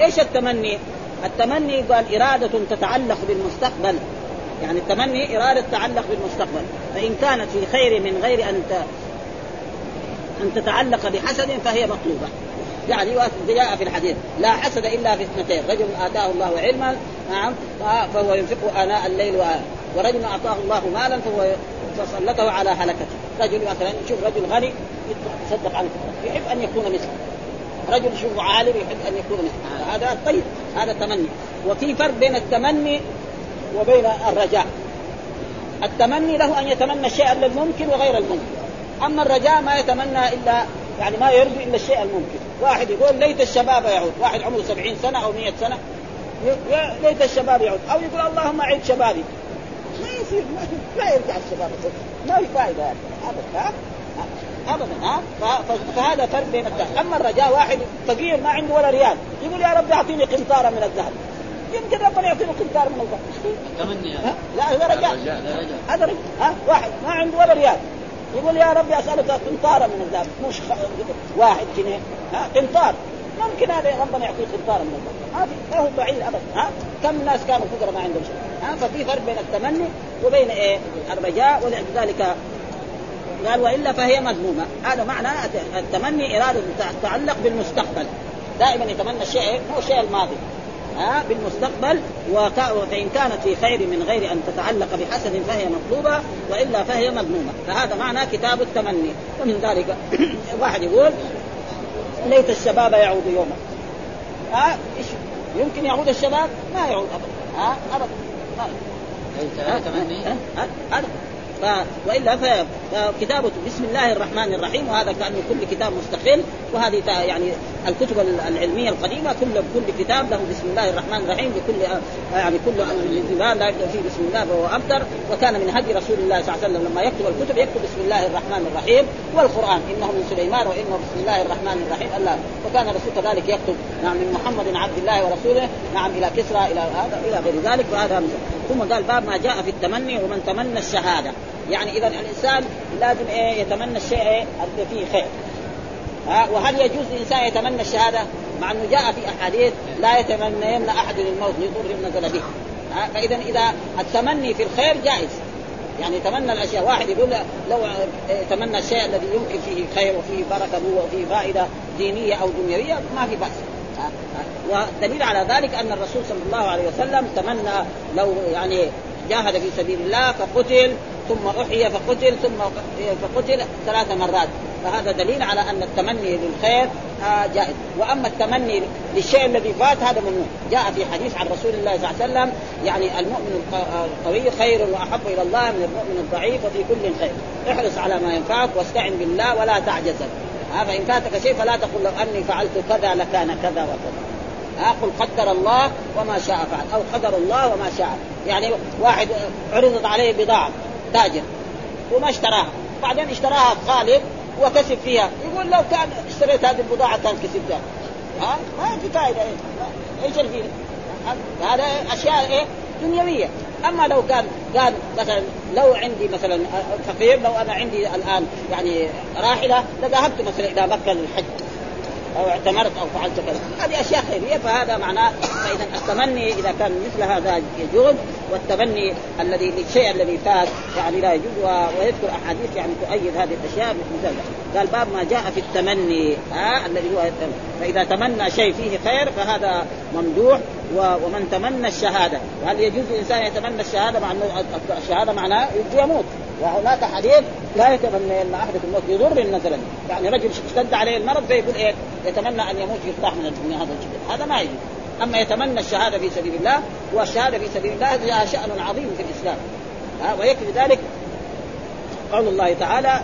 إيش التمني؟ التمني قال إرادة تتعلق بالمستقبل، يعني التمني إرادة تتعلق بالمستقبل، فإن كانت في خير من غير أن تتعلق بحسد فهي مطلوبة. يعني جاء في الحديث: لا حسد إلا في 2، رجل آتاه الله علما فهو ينفقه آناء الليل ورجل أعطاه الله مالا فهو فسلطه على هلكته. رجل مثلا يشوف رجل غني يتصدق عنه يحب أن يكون مثله، رجل يشوف عالم يحب أن يكون مثله، هذا طيب، هذا تمني. وفي فرق بين التمني وبين الرجاء. التمني له أن يتمنى الشيء الممكن وغير الممكن، أما الرجاء ما يتمنى إلا يعني ما يرجو إلا الشيء الممكن. واحد يقول ليت الشباب يعود، واحد عمره 70 سنة أو 100 سنة ليت الشباب يعود، أو يقول اللهم أعيد شبابي، ما يصير، لا يرجع الشباب، ما في فائدة أبدا أبدا. فهذا فرق بين التمني. أما الرجاء واحد فقير ما عنده ولا ريال يقول يا رب أعطيني قنطارة من الذهب، يمكن ربنا يعطيني قنطارة من الذهب. لا هذا رجاء، هذا رجاء. واحد ما عنده ولا ريال يقول يا ربي أسألك قنطارا من الذهب، مش واحد جنيه، قنطار. ممكن هذا ربنا يعطيه قنطارا من الذهب، ما هو بعيد أبدا. كم ناس كانوا فقراء ما عندهم شيء. ففي فرق بين التمني وبين الرجاء، ولذلك قال وإلا فهي مذمومة. هذا معنى التمني إرادة تتعلق بالمستقبل، دائما يتمنى الشيء مو شيء الماضي، بالمستقبل. وإن كانت في خير من غير أن تتعلق بحسن فهي مطلوبة، وإلا فهي مذمومة. فهذا معنى كتاب التمني. ومن ذلك واحد يقول ليت الشباب يعود يوما. يمكن يعود الشباب؟ ما يعود أبدا. وإلا فكتابة بسم الله الرحمن الرحيم، وهذا كأنه كل كتاب مستقل. وهذه يعني الكتب العلمية القديمة كل كتاب له بسم الله الرحمن الرحيم، بكل يعني كل الانتباه لا يبدأ فيه بسم الله وهو أبتر. وكان من هدي رسول الله صلى الله عليه وسلم لما يكتب الكتب يكتب بسم الله الرحمن الرحيم، والقرآن إنه من سليمان وإنه بسم الله الرحمن الرحيم الله. وكان رسول ذلك يكتب من محمد عبد الله ورسوله إلى كسرى إلى هذا إلى غير ذلك. وهذا ثم قال باب ما جاء في التمني ومن تمنى الشهادة. يعني إذا الإنسان لازم يتمنى الشيء الذي فيه خير. وهل يجوز الإنسان يتمنى الشهادة؟ مع أنه جاء في أحاديث لا يتمنى يمنى أحد الموت لضر نزل به. فإذا إذا التمني في الخير جائز، يعني يتمنى الأشياء. واحد يقول لو يتمنى الشيء الذي يمكن فيه خير وفيه بركة وفيه فائدة دينية أو دنيوية ما في بأس. ودليل على ذلك أن الرسول صلى الله عليه وسلم تمنى لو يعني جاهد في سبيل الله فقتل ثم أحيى فقتل ثم فقتل 3 مرات. فهذا دليل على أن التمني للخير جائز. وأما التمني للشيء الذي فات هذا ممنوع. جاء في حديث عن رسول الله صلى الله عليه وسلم يعني المؤمن القوي خير وأحب إلى الله من المؤمن الضعيف، وفي كل خير. احرص على ما ينفعك واستعن بالله ولا تعجز. فإن فاتك شيء فلا تقل لو أني فعلت كذا لكان كذا وكذا. قل قدر الله وما شاء فعل، أو قدر الله وما شاء. يعني واحد عرضت عليه بضاعة تاجر وما اشتراها، بعدين اشتراها خالد وكسب فيها. يقول لو كان اشتريت هذه البضاعة كان كسبتها. ما في فائدة. ايش الفيل؟ هذا أشياء دنيوية. أما لو كان مثلا لو عندي مثلا فقير، لو أنا عندي الآن يعني راحلة لذهبت مثلا إلى مكة للحج أو اعتمرت أو فعلت كذا، هذه أشياء خيرية. فهذا معناه فإذا التمني إذا كان مثل هذا يجوز، والتمني الذي للشيء الذي فات يعني لا يجوز. ويذكر أحاديث يعني تؤيد هذه الأشياء مثل ذلك. قال باب ما جاء في التمني الذي هو التمني. فإذا تمنى شيء فيه خير فهذا ممدوح. ومن تمنى الشهادة، وهل يجوز الإنسان يتمنى الشهادة؟ مع أنه الشهادة معناه يموت. وهناك حديث لا يتمنى أن أحدكم الموت يضر النزل. يعني رجل اشتد عليه المرض فيقول إيه يتمنى أن يموت يرتاح من هذا الجبل، هذا ما يجوز. أما يتمنى الشهادة في سبيل الله، والشهادة في سبيل الله لها شأن عظيم في الإسلام. ويكفي ذلك قول الله تعالى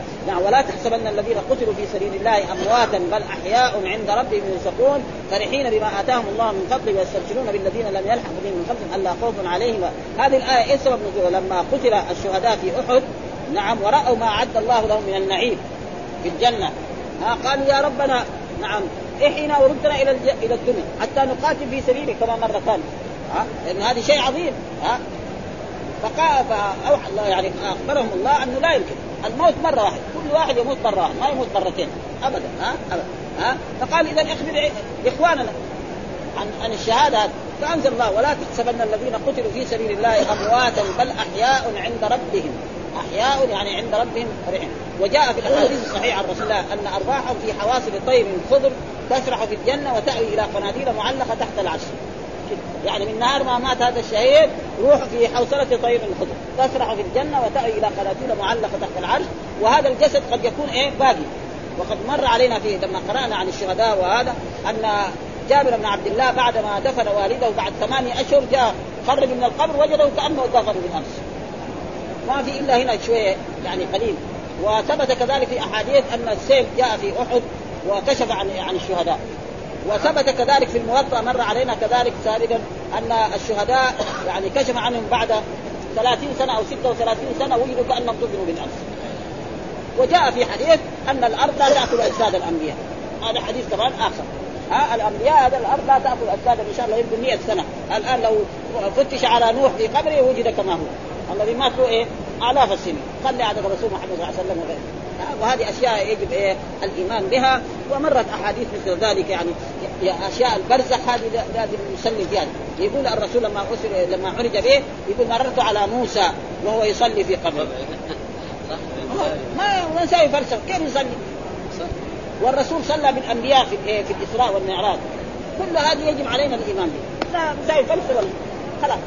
ولا تحسبن الذين قتلوا في سبيل الله أمواتا بل أحياء عند ربهم يرزقون فرحين بما آتاهم الله من فضله ويستبشرون بالذين لم يلحقوا بهم من خلفهم ألا خوف عليهم. هذه الآية سبب نزولها لما قتل الشهداء في أحد ورأوا ما أعد الله لهم من النعيم في الجنة. قالوا يا ربنا إحينا وردنا إلى الدنيا حتى نقاتل في سبيلك كما مرة ثانية، لأن هذا شيء عظيم. يعني أخبرهم الله أنه لا يمكن الموت مرة واحدة، كل واحد يموت مرة واحدة ما يموت مرتين أبدا. فقال إذا أخبر إخواننا عن الشهادة. فأنزل الله ولا تحسبن الذين قتلوا في سبيل الله أمواتا بل أحياء عند ربهم. أحياء يعني عند ربهم فرحين. وجاء في الحديث الصحيح عن رسول الله أن أرواحهم في حواصل الطير الخضر تسرح في الجنة وتأوي إلى قناديل معلقة تحت العرش. يعني من نهار ما مات هذا الشهيد روح في حوصلة طير الخضر تسرح في الجنة وتأوي إلى قناديل معلقة تحت العرش. وهذا الجسد قد يكون باقي. وقد مر علينا فيه لما قرأنا عن الشهداء وهذا أن جابر بن عبد الله بعدما دفن والده بعد 8 أشهر جاء خرج من القبر وجده كأنه ظهر بالأمس، ما في إلا هنا شوية يعني قليل. وثبت كذلك في أحاديث أن السيف جاء في أحد وكشف عن الشهداء. وثبت كذلك في الموطأ مر علينا كذلك سابقا أن الشهداء يعني كشف عنهم بعد 30 سنة أو 36 سنة وجدوا كأنهم طفلوا بالأمس. وجاء في حديث أن الأرض لا تأكل أجساد الأنبياء. هذا حديث طبعا آخر. الأنبياء هذا الأرض لا تأكل أجساد إن شاء الله يبقوا 100 سنة. الآن لو فتش على نوح في قبره وجد كما هو. الذي ماتوا آلاف السنين صلى على الرسول محمد صلى الله عليه وسلم وغيره. وهذه أشياء يجب الإيمان بها. ومرت أحاديث مثل ذلك يعني أشياء البرزخ هذه لازم نصلي فيها. يقول الرسول لما عرج به يقول مررت على موسى وهو يصلي في قبره. ما ساوي فرسخ كيف يصلي؟ والرسول صلى بالأنبياء في الإسراء والمعراج. كل هذه يجب علينا الإيمان به. لا ساوي فرسخ ولا خلاص.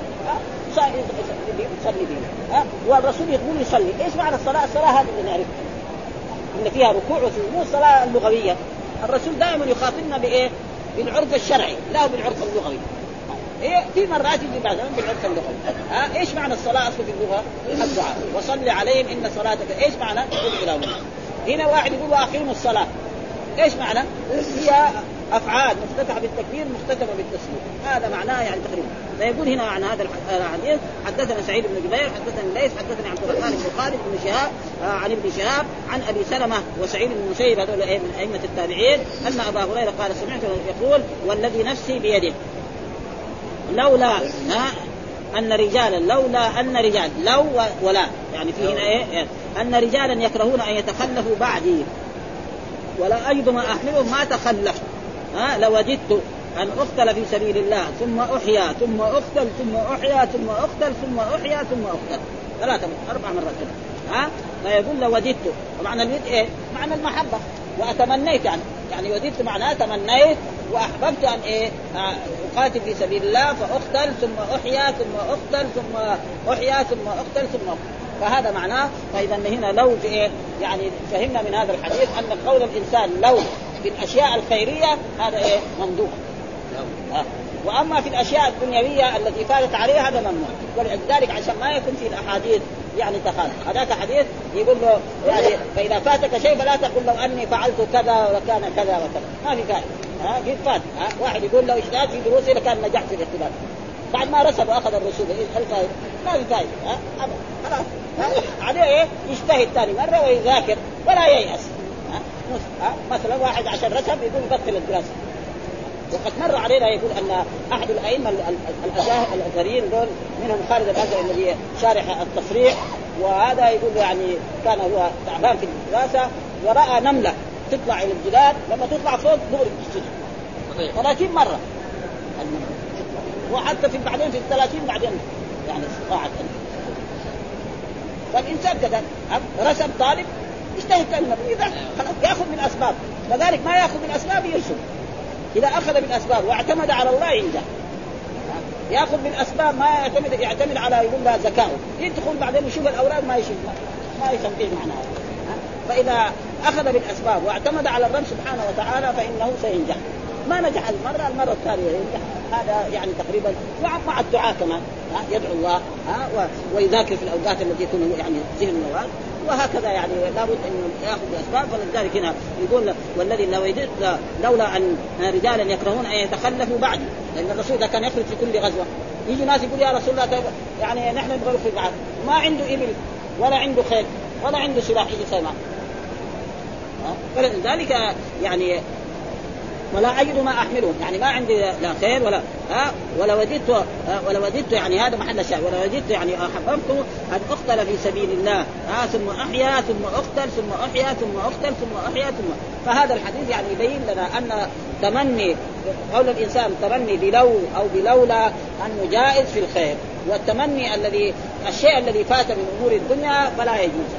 يصلي بينا. والرسول يقول يصلي. إيش معنى الصلاة؟ الصلاة هذه اللي نعرفها إن فيها ركوع وسجود. الصلاة اللغوية الرسول دائما يخاطبنا بإيه؟ بالعرف الشرعي لا بالعرف اللغوي. إيه في مرات يجي بعد بالعرف اللغوي. إيش معنى الصلاة أصله في اللغة؟ الدعاء. وصلي عليهم إن صلاتك. إيش معنى؟ يقول هنا واحد يقول وأقيموا الصلاة. إيش معنى؟ هي أفعال مفتتحة بالتكبير مختتمة بالتسليم. هذا معناه يعني تقريبا. فيقول هنا عن هذا الحديث حدثنا سعيد بن جبير حدثنا ليث حدثنا عبد الرحمن بن خالد بن شهاب عن ابن شهاب عن أبي سلمة وسعيد بن المسيب هذول من أئمة التابعين أن أبا هريرة قال سمعت يقول والذي نفسي بيده أن رجالا يكرهون أن يتخلفوا بعدي ولا أجد ما أحملهم ما تخلفت لوجدت أن أقتل في سبيل الله ثم أحيا ثم أقتل ثم أحيا ثم أقتل ثم أحيا ثم أقتل 3 أو 4 مرات. فيقول لوجدت. ومعنى الود إيه؟ معنى المحبة. وأتمنيت يعني وجدت معناه تمنيت وأحببت أن أقاتل في سبيل الله فأقتل ثم أحيا ثم أقتل ثم أحيا ثم أقتل ثم أقتل. فهذا معناه. فإذا هنا لو يعني فهمنا من هذا الحديث أن قول الإنسان لو في الأشياء الخيرية هذا ممدوح. وأما في الأشياء الدنيوية التي فاتت عليها هذا ممنوع. ولذلك عشان ما يكون في الأحاديث يعني تخالف. هذاك حديث يقول له يعني فإذا فاتك شيء فلا تقول لو أني فعلت كذا وكان كذا وكذا. ما في كذا. فات. واحد يقول لو اجتهدت في دروسي لكان نجحت في الاختبار. بعد ما رسب وأخذ الرسول القائد ما في فائدة. خلاص. عليه يجتهد ثاني مرة ويذاكر ولا ييأس. مثلا واحد عشان رسب يقول بطل الدراسة. وقد مر علينا يقول أن أحد الأئمة الأزهريين دول منهم خالد الأزهري الذي شارح التصريح. وهذا يقول يعني كان هو تعبان في الدراسة ورأى نملة تطلع إلى الجلاد. لما تطلع فوق دور السجن 30 مرة وحتى في بعدين في 30 بعدين يعني استطاعت. فالإنسان كذا رسم طالب يجتهد تنمر إذا يأخذ من أسباب. لذلك ما يأخذ من أسباب يرسم. إذا أخذ بالأسباب واعتمد على الله عنده يأخذ بالأسباب ما يعتمد على يقول لها ذكاءه يدخل بعدين يشوف الأوراق ما يشوف ما يستطيع معناها. فإذا أخذ بالأسباب واعتمد على الرب سبحانه وتعالى فإنه سينجح. ما نجح المرة الثانية ينجح. هذا يعني تقريبا مع الدعاء كمان يدعو الله ويذاكر في الأوقات التي يكون يعني ذهن نوال. وهكذا يعني لابد أن يأخذ الأسباب. فلذلك هنا يقول والذي لولا أن رجالا يكرهون أن يتخلفوا بعد. لأن الرسول كان يخرج في كل غزوة يجي ناس يقول يا رسول الله يعني نحن نغرق في بعض ما عنده إبل ولا عنده خيل ولا عنده سلاح يجي سيما. فلذلك يعني ولا أجد ما أحملهم يعني ما عندي لا خير ولا ولا وددت يعني هذا محل شيء ولا وددت يعني أحببت أن أقتل في سبيل الله ثم أحيا ثم أقتل ثم أحيا ثم أقتل ثم أحيا ثم. فهذا الحديث يعني يبين لنا أن تمني قول الإنسان تمني بلو أو بلولا أنه جائز في الخير. والتمني الذي الشيء الذي فات من أمور الدنيا فلا يجوز.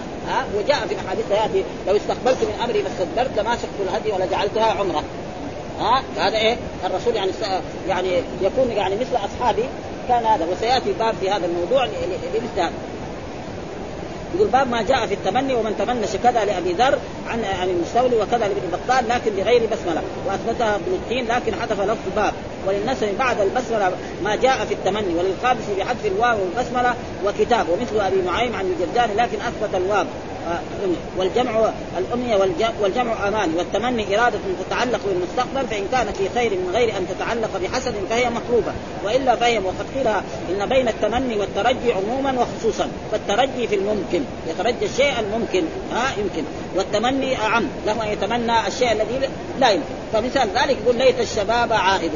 وجاء في الحديث هذه لو استقبلت من أمري ما استدبرت لما سقت الهدي ولا جعلتها عمره. هذا الرسول يعني يكون يعني مثل أصحابي كان هذا. وسيأتي باب في هذا الموضوع للمثال. يقول باب ما جاء في التمني ومن تمنش كذا لأبي ذر عن المستولي وكذا لابن بطال لكن بغير بسملة وأثبتها ابن التين لكن حذف لفظ باب. وللنسب بعد البسملة ما جاء في التمني وللقابس بحذف الواو والبسملة وكتاب ومثل أبي نعيم عن الجرداني لكن أثبت الواو والجمع الأمنية والجمع أماني. والتمني إرادة تتعلق بالمستقبل فإن كانت في خير من غير أن تتعلق بحسد فهي مطلوبة وإلا فهي مخطئة. إن بين التمني والترجي عموما وخصوصا. فالترجي في الممكن يترجى الشيء الممكن يمكن. والتمني أعم له أن يتمنى الشيء الذي لا يمكن. فمثال ذلك يقول ليت الشباب عائد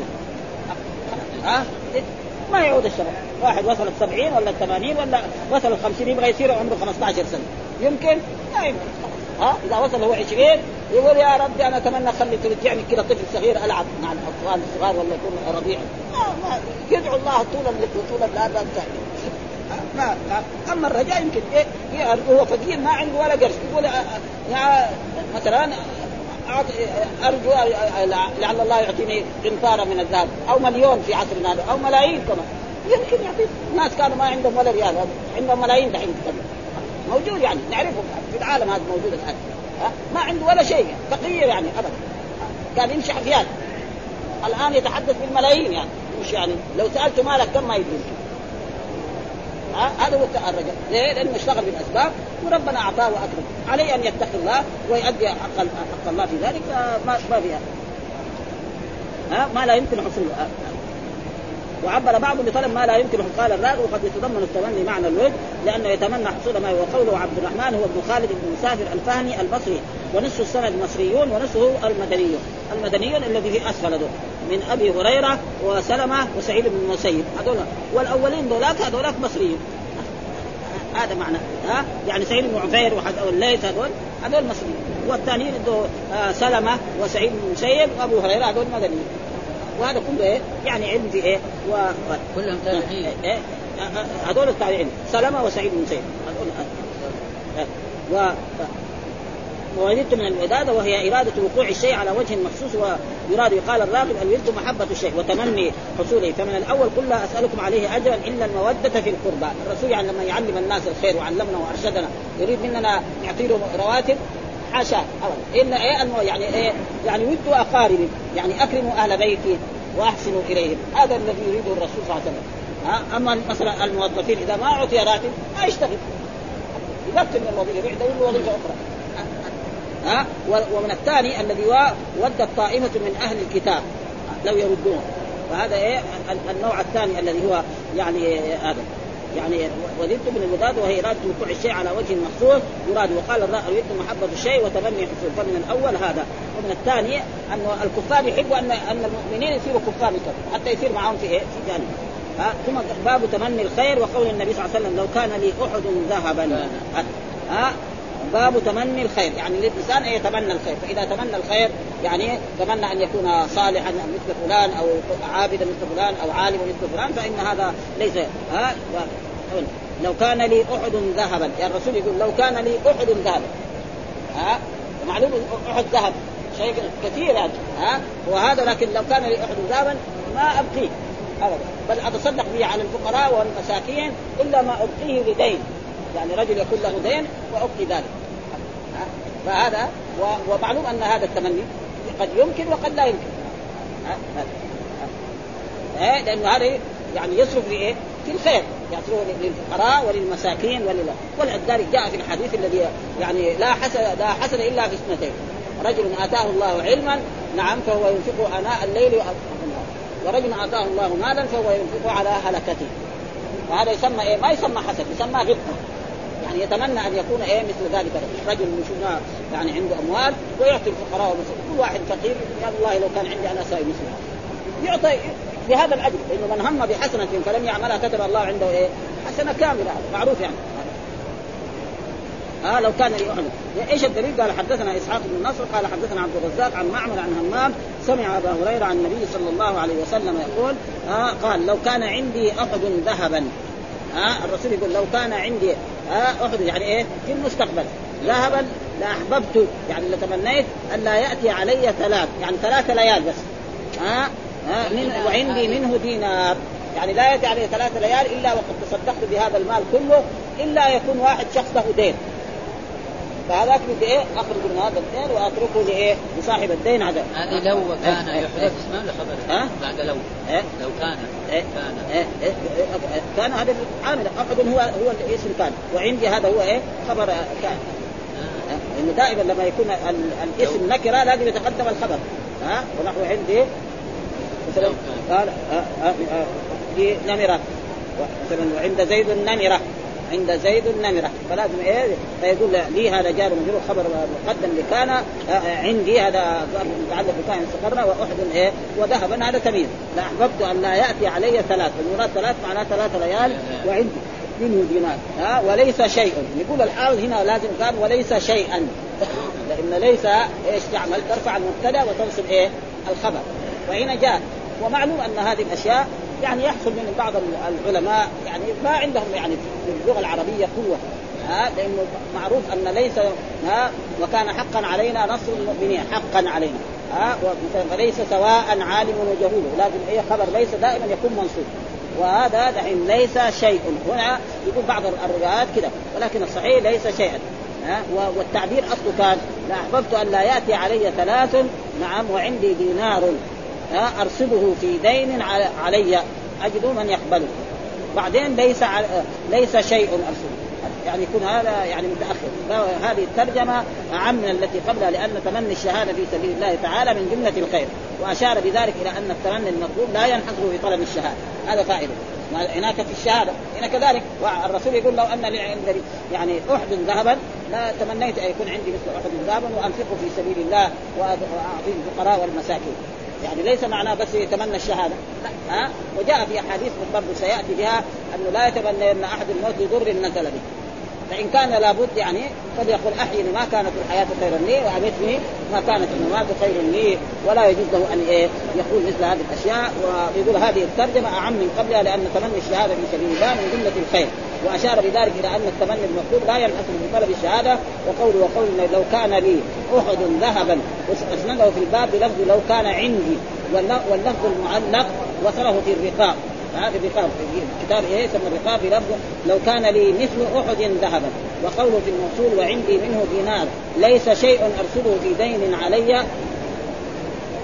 ما يعود الشباب. واحد وصل 70 ولا 80 ولا وصل 50 يبغى يصير عمره 15 سنة، يمكن؟ لا يمكن. ها إذا وصل هو 20 يقول يا ربي أنا أتمنى خلي ترجعني كده طفل صغير ألعب مع الأطفال الصغار ولا يكون رضيع. ما يدعو الله طول الأرض ما. أما الرجاء يمكن إيه؟ هو فقير ما عنده ولا قرش، يقول مثلا أرجو لعل الله يعطيني قنطارة من الذهب أو مليون في عصرنا هذا أو ملايين كمان يمكن يعطي. الناس كانوا ما عندهم ولا ريال، عندهم ملايين دحين موجود يعني نعرفهم في العالم هذا موجود الآن. ما عنده ولا شيء فقير يعني أبدا، كان يمشي حفيات الآن يتحدث بالملايين يعني مش يعني لو سألته مالك كم ما يدري. هذا هو الرجاء، ليه؟ لأنه اشتغل بالأسباب وربنا أعطاه وأكرم عليه أن يتقي الله ويؤدي حق الله في ذلك. ما فيها ما لا يمكن حصوله. وعبر بعض بطلب ما لا يمكن. قال الراغب وقد يتضمن التمني معنى الود لأنه يتمنى حصول ما هو. قوله عبد الرحمن هو ابن خالد بن مسافر الفهمي البصري، ونصف السنة المصريون ونصفه المدنيون الذي في أسفل دول من أبي هريرة وسلمة وسعيد بن المسيب هذول، والأولين دولاك هذولاك مصريين. هذا معنى يعني سعيد بن عفير والليث هذول مصريين، والثانيين سلمة وسعيد بن المسيب وأبو هريرة هذول مدنيين. وهذا كله إيه؟ يعني علم في إيه كلهم تابعين هذول التابعين سلمة وسعيد بن المسيب وولدت من الإرادة وهي إرادة وقوع الشيء على وجه مخصوص ويراد. يقال الراغب الولد محبة الشيء وتمني حصوله. فمن الأول قل أسألكم عليه أجرا إلا المودة في القربى. الرسول يعني لما يعلم الناس الخير وعلمنا وأرشدنا يريد مننا نعطيه رواتب عشاء إن إيه يعني إيه يعني ود أقاربي يعني أكرموا أهل بيتي وأحسنوا إليهم، هذا الذي يريده الرسول صلى الله عليه وسلم. أما مثلا الموظفين إذا ما أعطي راتب ما يشتغل يبطل من الوظيفة يدور له وظيفة أخرى. ومن الثاني الذي ودت طائفة من أهل الكتاب لو يردون، وهذا إيه النوع الثاني الذي هو يعني هذا يعني وددت من الوداد وهي إرادة وقوع الشيء على وجه مخصوص يراد. وقال الرأي يريد محبة الشيء وتمني حصول. فمن الأول هذا، ومن الثاني أن الكفار يحبوا أن المؤمنين يصيروا كفار حتى يصير معهم في إيه في جانب. ثم باب تمني الخير وقول النبي صلى الله عليه وسلم لو كان لي أحد ذهبا. باب تمني الخير يعني للإنسان أن يتمنى الخير، فإذا تمنى الخير يعني تمنى أن يكون صالحا مثل فلان أو عابدا مثل فلان أو عالما مثل فلان فإن هذا ليس لو كان لي أحد ذهبا. يعني الرسول يقول لو كان لي أحد ذهبا معلوم أحد ذهب شيء كثير وهذا، لكن لو كان لي أحد ذهبا ما أبقيه أبدا بل أتصدق به على الفقراء والمساكين إلا ما أبقيه لدين، يعني رجل يكون له دين وأبقي ذلك. فهذا ومعلوم أن هذا التمني قد يمكن وقد لا يمكن لأنه هذا يعني يصرف لإيه في الخير، يصرف للفقراء وللمساكين وللعذار. جاء في الحديث الذي يعني لا حسد إلا في اثنتين، رجل آتاه الله علما نعم فهو ينفقه آناء الليل ورجل آتاه الله مالا فهو ينفقه على هلكته. وهذا يسمى إيه ما يسمى حسد، يسمى غبطة، يعني يتمنى أن يكون إيه مثل ذلك رجل مشهور يعني عنده أموال ويعطي الفقراء والمساكين. كل واحد فقير يا الله لو كان عندي أنا ساوي مثله يعطي لهذا الأجر، إنه من هم بحسنة فلم يعملها كتب الله عنده إيه حسنة كاملة، معروف يعني. لو كان لي أحد إيش الدليل؟ قال حدثنا إسحاق بن نصر قال حدثنا عبد الرزاق عن معمر عن همام سمع أبا هريرة عن النبي صلى الله عليه وسلم يقول قال لو كان عندي أحد ذهبا. الرسول يقول لو كان عندي أحد يعني إيه في المستقبل ذهبا لأحببت يعني لتمنيت أن لا يأتي علي 3 يعني 3 ليال بس وعندي منه دينار، يعني لا يأتي علي 3 ليال إلا وقد تصدقت بهذا المال كله إلا يكون واحد شخص له دين، فهذاك بدي إيه أخرج من هذا الدين وأتركه لإيه لصاحب الدين هذا. هذه لو كان يحدث اسمه لخبر بعد لو لو كان كان هذا عامل أحد هو الاسم كان وعندي هذا هو إيه خبر كان. إنه دائما لما يكون الاسم نكرة لازم يتقدم الخبر ونحن عندي مثلا قال نمرة مثلا وعند زيد النمرة عند زيد النمرة فلازم إيه فيقول لي هذا جار مجرور خبر مقدم لكان عندي هذا متعلق بكائن استقر وأحد إيه وذهبا هذا تمييز لا أحببت أن لا يأتي علي ثلاث المراد ثلاث معناه 3 ليال وعندي منه دينار وليس شيء يقول الحال هنا لازم قال وليس شيئا لأن ليس إيش تعمل ترفع المبتدا وتنصب إيه الخبر وهنا جاء ومعلوم أن هذه الأشياء يعني يحصل من بعض العلماء يعني ما عندهم يعني في اللغة العربية قوة لأنه معروف أن ليس وكان حقا علينا نصر المؤمنين حقا علينا وليس سواء عالم وجهول لازم أي خبر ليس دائما يكون منصوب وهذا دحين ليس شيء هنا يقول بعض الروايات كده ولكن الصحيح ليس شيئا والتعبير أصله كان لا أحببت أن لا يأتي علي 3 نعم وعندي دينار أرصده في دين علي أجد من يقبله بعدين ليس شيء أرصده يعني يكون هذا يعني متأخر هذه الترجمة عمنا التي قبلها لأن تمني الشهادة في سبيل الله تعالى من جملة الخير وأشار بذلك إلى أن التمني المطلوب لا ينحصر في طلب الشهادة هذا فائده هناك في الشهادة هنا كذلك والرسول يقول لو أن عندي يعني أحد ذهبا لا تمنيت أن يكون عندي مثل أحد ذهبا وأنفقه في سبيل الله وأعطي الفقراء والمساكين يعني ليس معناه بس يتمنى الشهادة ها وجاء في أحاديث برضو سيأتي بها أنه لا يتمنى أن أحد الموت يضر نزل به فإن كان لابد يعني قد يقول أحيني ما كانت الحياة خيرا لي وأمتني ما كانت الممات خيرا لي ولا يجوز له أن يقول مثل هذه الأشياء ويقول هذه الترجمة أعم من قبلها لأن تمني الشهادة في سبيل الله من جملة الخير وأشار بذلك إلى أن التمني المطلوب لا ينحصر في طلب الشهادة وقول لو كان لي أحد ذهبا وأسنده في الباب بلفظ لو كان عندي واللفظ المعلق وصله في الرقاب هذا الرقاب كتاب إيه سمى الرقاب لفظ لو كان لي مثل أحد ذهبا وقوله في الموصول وعندي منه دينار ليس شيء أرسله في دين علي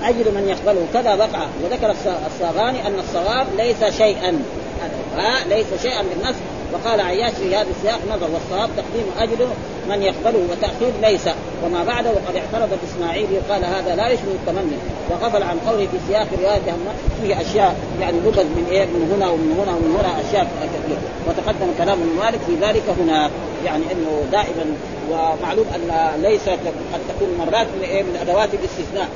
أجل من يقبله كذا وقع وذكر الصاغاني أن الصواب ليس شيئا ليس شيئا بالنصب وقال عياش في هذا السياق نظر والصواب تقديم أجل من يقبله وتأخير ليس وما بعده وقد اعترض إسماعيل قال هذا لا يشمل التمني وغفل عن قوله في سياق روايته فيه أشياء يعني لبز من إيه من هنا ومن هنا ومن هنا أشياء كثيرة وتقدم كلام المالك في ذلك هنا يعني أنه دائما ومعلوم أن ليس قد تكون مرات من إيه من أدوات الاستثناء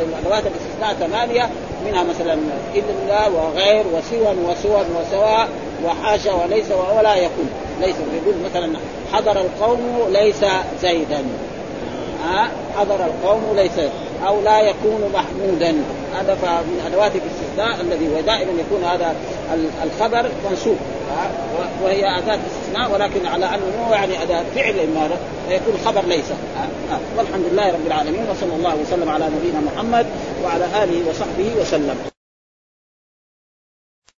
للأدوات الاستثناء 8 منها مثلا إلا وغير وسوى وسوى وسواء وحاشا وليس ولا يكون ليس يقول مثلا حضر القوم ليس زيدا حضر القوم ليس أو لا يكون محمودا هذا فمن أدوات الاستثناء الذي ودائما يكون هذا الخبر منصوب وهي أداة استثناء ولكن على أنه يعني أداة فعل إمارة فيكون خبر ليس والحمد لله رب العالمين وصلى الله وسلم على نبينا محمد وعلى آله وصحبه وسلم.